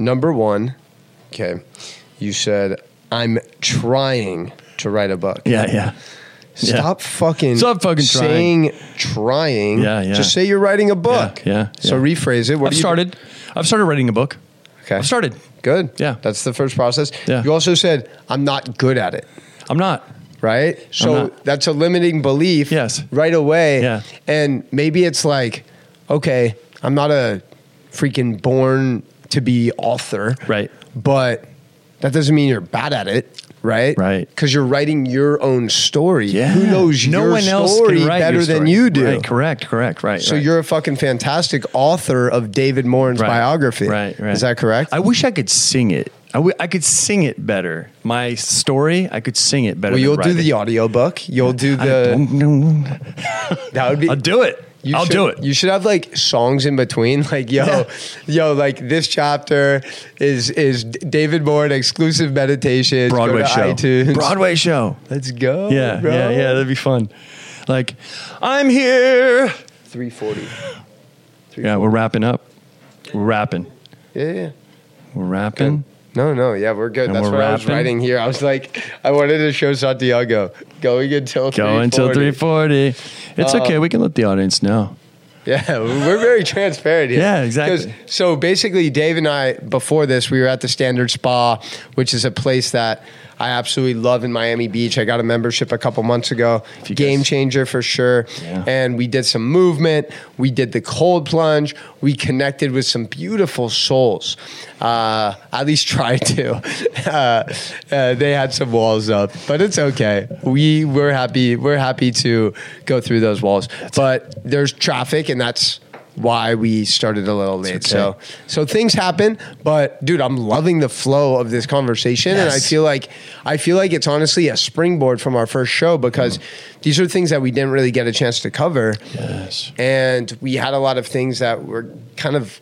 Number one, okay, you said, I'm trying to write a book. Yeah, yeah. Stop yeah. fucking, Stop fucking saying trying. trying. Yeah, yeah. Just say you're writing a book. Yeah, yeah, yeah. So rephrase it. What I've started. Do? I've started writing a book. Okay. I've started. Good. Yeah. That's the first process. Yeah. You also said, I'm not good at it. I'm not. Right? So not. That's a limiting belief. Yes. Right away. Yeah. And maybe it's like, okay, I'm not a freaking born to be author. Right. But that doesn't mean you're bad at it. Right? Right. Because you're writing your own story. Yeah. Who knows no your one else story can write better your story. Than you do? Right. Correct, correct, right. So right. you're a fucking fantastic author of David Morin's right. biography. Right, right. Is that correct? I wish I could sing it. I, w- I could sing it better. My story, I could sing it better. Well, you'll do the audiobook. You'll do the... that would be. I'll do it. You I'll should, do it. You should have like songs in between, like yo, yeah. yo, like this chapter is is David Morin exclusive meditation. Broadway show. iTunes. Broadway show. Let's go. Yeah, bro. yeah, yeah. That'd be fun. Like, I'm here. Three forty. Yeah, we're wrapping up. We're wrapping. Yeah, yeah. We're wrapping. No, no, yeah, we're good. And That's we're what rapping. I was writing here. I was like, I wanted to show Santiago going until going until three forty. It's um, okay. We can let the audience know. Yeah, we're very transparent here. Yeah, exactly. So basically, Dave and I, before this, we were at the Standard Spa, which is a place that I absolutely love in Miami Beach. I got a membership a couple months ago. Game guess. changer for sure. Yeah. And we did some movement. We did the cold plunge. We connected with some beautiful souls. Uh, at least tried to. uh, uh, they had some walls up, but it's okay. We were happy. We're happy to go through those walls. That's but it. There's traffic, and that's why we started a little late. Okay. So so things happen, but dude, I'm loving the flow of this conversation. Yes. And I feel like I feel like it's honestly a springboard from our first show, because mm. these are things that we didn't really get a chance to cover. Yes. And we had a lot of things that were kind of,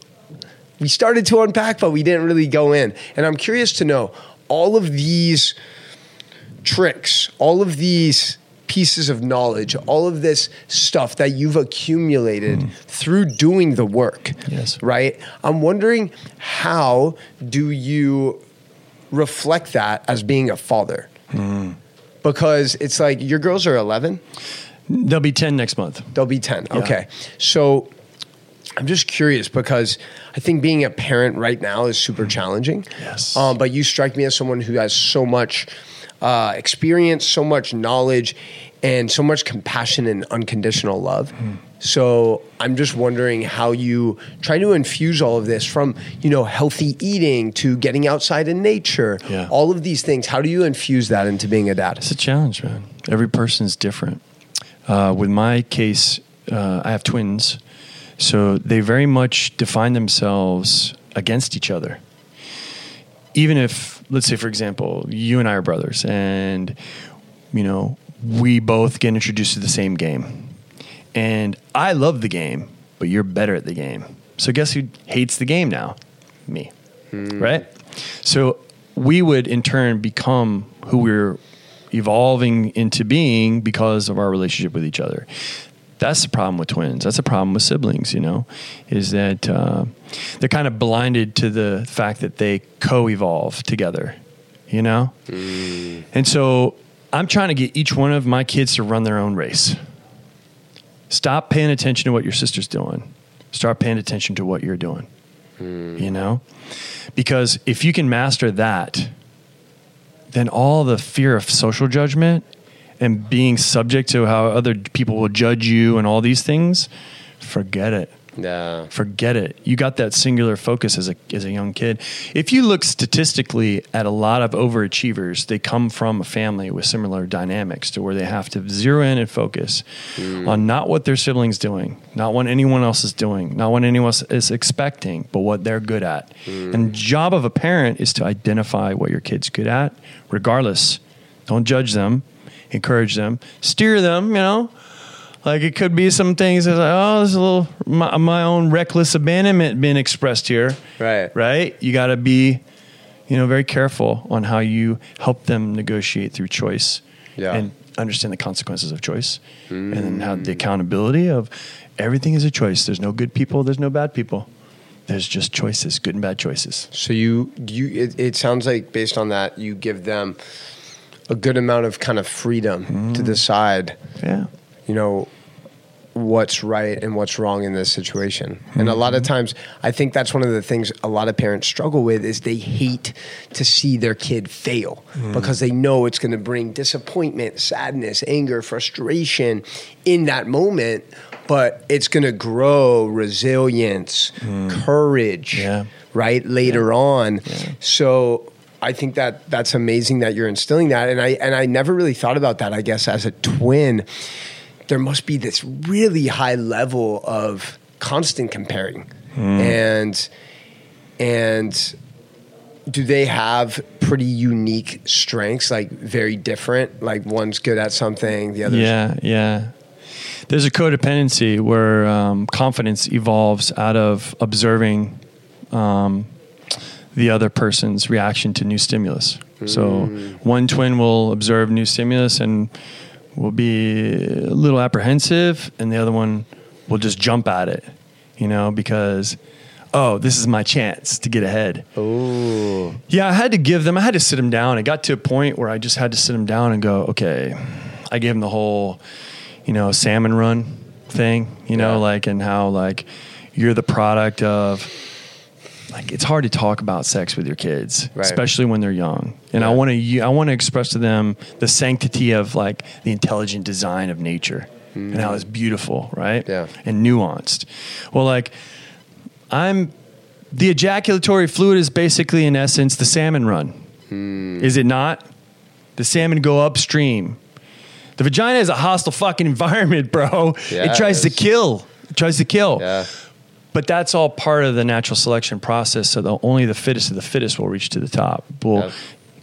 we started to unpack, but we didn't really go in. And I'm curious to know all of these tricks, all of these pieces of knowledge, all of this stuff that you've accumulated mm. through doing the work, yes. right? I'm wondering, how do you reflect that as being a father? Mm. Because it's like, your girls are eleven? They'll be ten next month. They'll be ten, yeah. Okay. So I'm just curious, because I think being a parent right now is super challenging. Yes. Um, but you strike me as someone who has so much... Uh, experience, so much knowledge, and so much compassion and unconditional love. Mm. So I'm just wondering how you try to infuse all of this from, you know, healthy eating to getting outside in nature, yeah. all of these things. How do you infuse that into being a dad? It's a challenge, man. Every person's different. Uh, with my case, uh, I have twins, so they very much define themselves against each other. Even if, let's say, for example, you and I are brothers and, you know, we both get introduced to the same game. And I love the game, but you're better at the game. So guess who hates the game now? Me, mm. right? So we would in turn become who we're evolving into being because of our relationship with each other. That's the problem with twins. That's the problem with siblings, you know, is that uh, they're kind of blinded to the fact that they co-evolve together, you know? Mm. And so I'm trying to get each one of my kids to run their own race. Stop paying attention to what your sister's doing. Start paying attention to what you're doing, mm. you know? Because if you can master that, then all the fear of social judgment and being subject to how other people will judge you and all these things, forget it. Nah. Forget it. You got that singular focus as a as a young kid. If you look statistically at a lot of overachievers, they come from a family with similar dynamics to where they have to zero in and focus mm. on not what their siblings doing, not what anyone else is doing, not what anyone else is expecting, but what they're good at. Mm. And the job of a parent is to identify what your kid's good at, regardless. Don't judge them, encourage them, steer them, you know. Like it could be some things that's like, oh, there's a little, my, my own reckless abandonment being expressed here. Right. Right. You got to be, you know, very careful on how you help them negotiate through choice yeah. and understand the consequences of choice mm. and then have the accountability of everything is a choice. There's no good people. There's no bad people. There's just choices, good and bad choices. So you, you, it, it sounds like based on that, you give them a good amount of kind of freedom mm. to decide. Yeah. You know, what's right and what's wrong in this situation. Mm-hmm. And a lot of times, I think that's one of the things a lot of parents struggle with is they hate to see their kid fail mm-hmm. because they know it's going to bring disappointment, sadness, anger, frustration in that moment, but it's going to grow resilience, mm. courage, yeah. right, later yeah. on. Yeah. So I think that that's amazing that you're instilling that. And I and I never really thought about that, I guess, as a twin. There must be this really high level of constant comparing. Mm. And and do they have pretty unique strengths, like very different? Like one's good at something, the other's... Yeah, yeah. There's a codependency where um, confidence evolves out of observing um, the other person's reaction to new stimulus. Mm. So one twin will observe new stimulus and will be a little apprehensive, and the other one will just jump at it, you know, because, oh, this is my chance to get ahead. Oh. Yeah, I had to give them, I had to sit them down. It got to a point where I just had to sit them down and go, okay, I gave them the whole, you know, salmon run thing, you know, yeah. like, and how, like, you're the product of, like, it's hard to talk about sex with your kids, right. especially when they're young. And yeah. I want to I want to express to them the sanctity of, like, the intelligent design of nature mm. and how it's beautiful, right? Yeah. And nuanced. Well, like, I'm... The ejaculatory fluid is basically, in essence, the salmon run. Mm. Is it not? The salmon go upstream. The vagina is a hostile fucking environment, bro. Yeah, it tries it to kill. It tries to kill. Yeah. But that's all part of the natural selection process. So the, only the fittest of the fittest will reach to the top, will yep.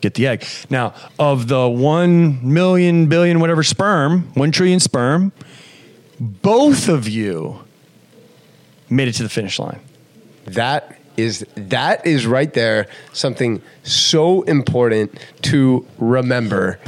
get the egg. Now, of the one million, billion, whatever sperm, one trillion sperm, both of you made it to the finish line. That is that is right there something so important to remember.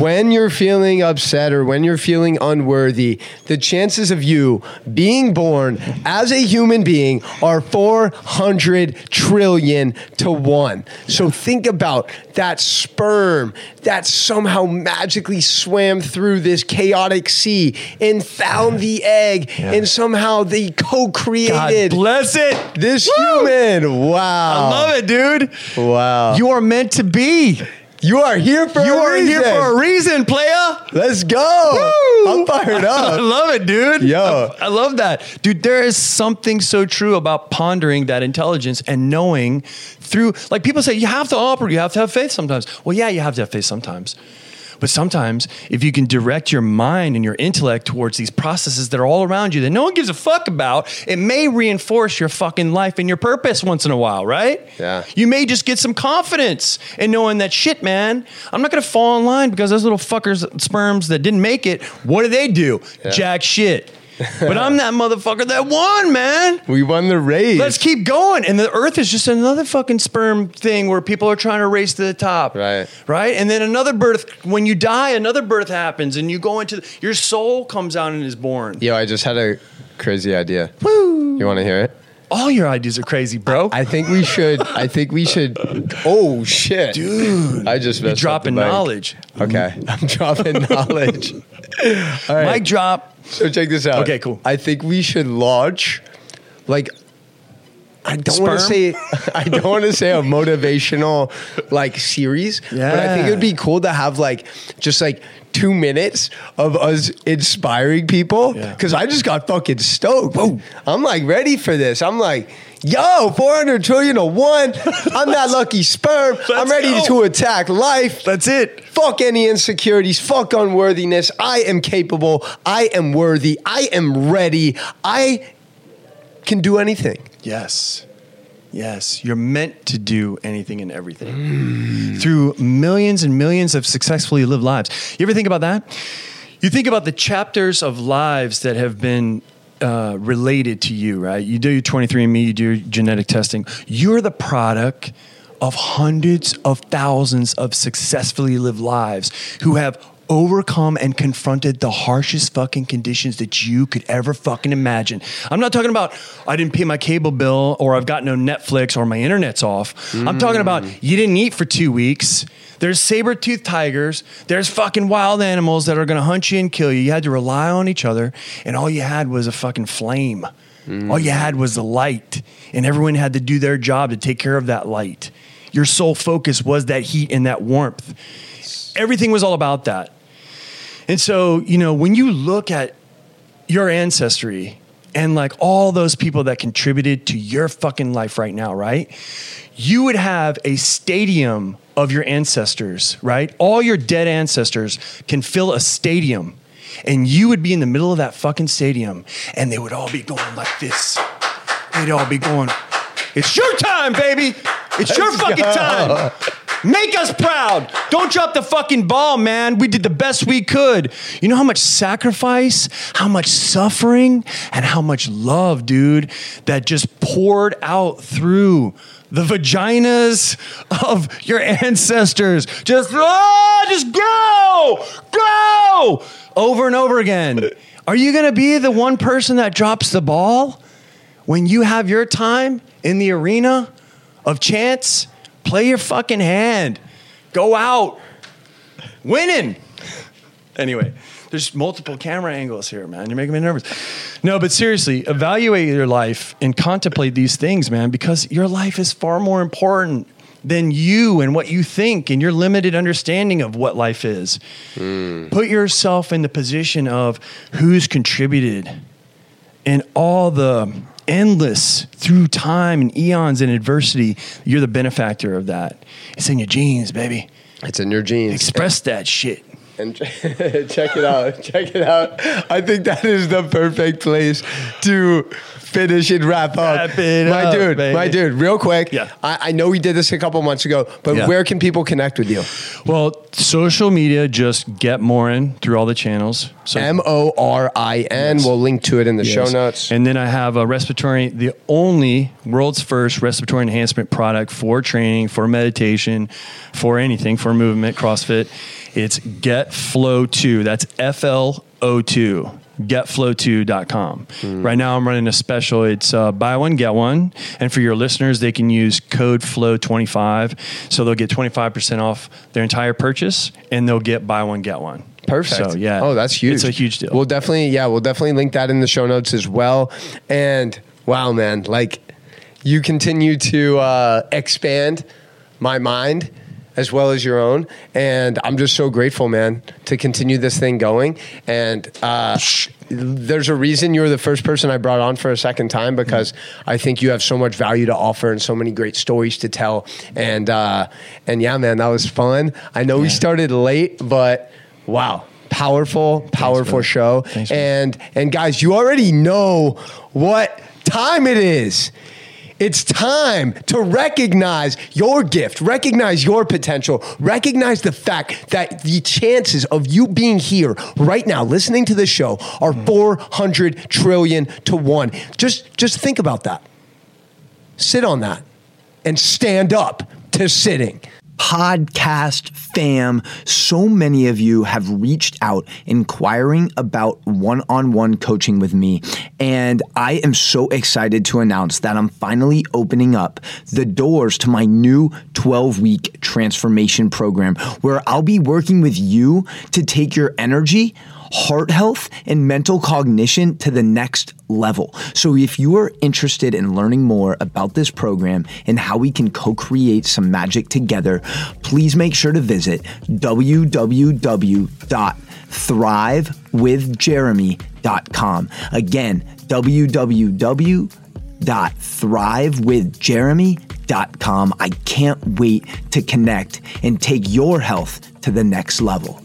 When you're feeling upset or when you're feeling unworthy, the chances of you being born as a human being are four hundred trillion to one. So think about that sperm that somehow magically swam through this chaotic sea and found yeah. the egg yeah. and somehow they co-created. God bless it. This Woo! Human. Wow. I love it, dude. Wow. You are meant to be. You are here for you a are reason. here for a reason, playa. Let's go. Woo. I'm fired up. I love it, dude. Yo, I, I love that, dude. There is something so true about pondering that intelligence and knowing through. Like people say, you have to operate. You have to have faith sometimes. Well, yeah, you have to have faith sometimes. But sometimes if you can direct your mind and your intellect towards these processes that are all around you that no one gives a fuck about, it may reinforce your fucking life and your purpose once in a while, right? Yeah. You may just get some confidence in knowing that shit, man, I'm not going to fall in line because those little fuckers, sperms that didn't make it, what do they do? Yeah. Jack shit. But I'm that motherfucker that won, man. We won the race. Let's keep going. And the earth is just another fucking sperm thing where people are trying to race to the top. Right. Right? And then another birth, when you die, another birth happens and you go into, your soul comes out and is born. Yo, I just had a crazy idea. Woo. You want to hear it? All your ideas are crazy, bro. I, I think we should, I think we should, oh shit. Dude. I just messed up the mic. You're dropping knowledge. Okay. I'm dropping knowledge. All right. Mic drop. So check this out. Okay, cool. I think we should launch, like, I don't want to say, I don't want to say a motivational like series, yeah. But I think it would be cool to have like just like two minutes of us inspiring people because yeah. I just got fucking stoked. Whoa. I'm like ready for this. I'm like. Yo, four hundred trillion to one. I'm that lucky sperm. Let's I'm ready go. to attack life. That's it. Fuck any insecurities. Fuck unworthiness. I am capable. I am worthy. I am ready. I can do anything. Yes. Yes. You're meant to do anything and everything. Mm. Through millions and millions of successfully lived lives. You ever think about that? You think about the chapters of lives that have been Uh, related to you, right? You do your twenty-three and me, you do your genetic testing. You're the product of hundreds of thousands of successfully lived lives who have overcome and confronted the harshest fucking conditions that you could ever fucking imagine. I'm not talking about I didn't pay my cable bill or I've got no Netflix or my internet's off. Mm. I'm talking about you didn't eat for two weeks. There's saber-toothed tigers. There's fucking wild animals that are going to hunt you and kill you. You had to rely on each other and all you had was a fucking flame. Mm. All you had was the light and everyone had to do their job to take care of that light. Your sole focus was that heat and that warmth. Everything was all about that. And so, you know, when you look at your ancestry and like all those people that contributed to your fucking life right now, right? You would have a stadium of your ancestors, right? All your dead ancestors can fill a stadium and you would be in the middle of that fucking stadium and they would all be going like this. They'd all be going, it's your time, baby. It's Let's your fucking go. time. Make us proud. Don't drop the fucking ball, man. We did the best we could. You know how much sacrifice, how much suffering, and how much love, dude, that just poured out through the vaginas of your ancestors. Just, oh, just go, go, over and over again. Are you going to be the one person that drops the ball when you have your time in the arena of chance? Play your fucking hand. Go out. Winning. Anyway, there's multiple camera angles here, man. You're making me nervous. No, but seriously, evaluate your life and contemplate these things, man, because your life is far more important than you and what you think and your limited understanding of what life is. Mm. Put yourself in the position of who's contributed and all the endless through time and eons and adversity. You're the benefactor of that. It's in your genes, baby. It's in your genes. Express that shit. And check it out. Check it out. I think that is the perfect place to finish and wrap up. Wrap it my up, dude, baby. my dude, real quick. Yeah. I, I know we did this a couple months ago, but yeah. Where can people connect with you? Well, social media, just get Morin through all the channels. So M O R I N. Yes. We'll link to it in the yes. show notes. And then I have a respiratory, the only world's first respiratory enhancement product for training, for meditation, for anything, for movement, CrossFit. It's get flow two. That's F L O two. get flow two dot com. Mm. Right now I'm running a special. It's uh, buy one, get one. And for your listeners, they can use code flow twenty-five. So they'll get twenty-five percent off their entire purchase and they'll get buy one, get one. Perfect. So, yeah. Oh, that's huge. It's a huge deal. We'll definitely, yeah, we'll definitely link that in the show notes as well. And wow, man, like you continue to uh, expand my mind as well as your own. And I'm just so grateful, man, to continue this thing going. And uh, there's a reason you're the first person I brought on for a second time, because I think you have so much value to offer and so many great stories to tell. And, uh, and yeah, man, that was fun. I know yeah. we started late, but wow. Powerful, powerful Thanks, show. Thanks, and and guys, you already know what time it is. It's time to recognize your gift, recognize your potential, recognize the fact that the chances of you being here right now, listening to this show, are four hundred trillion to one. Just, just think about that. Sit on that and stand up to sitting. Podcast fam, so many of you have reached out inquiring about one-on-one coaching with me, and I am so excited to announce that I'm finally opening up the doors to my new twelve-week transformation program, where I'll be working with you to take your energy, heart health, and mental cognition to the next level. So if you are interested in learning more about this program and how we can co-create some magic together, please make sure to visit w w w dot thrive with jeremy dot com. Again, w w w dot thrive with jeremy dot com. I can't wait to connect and take your health to the next level.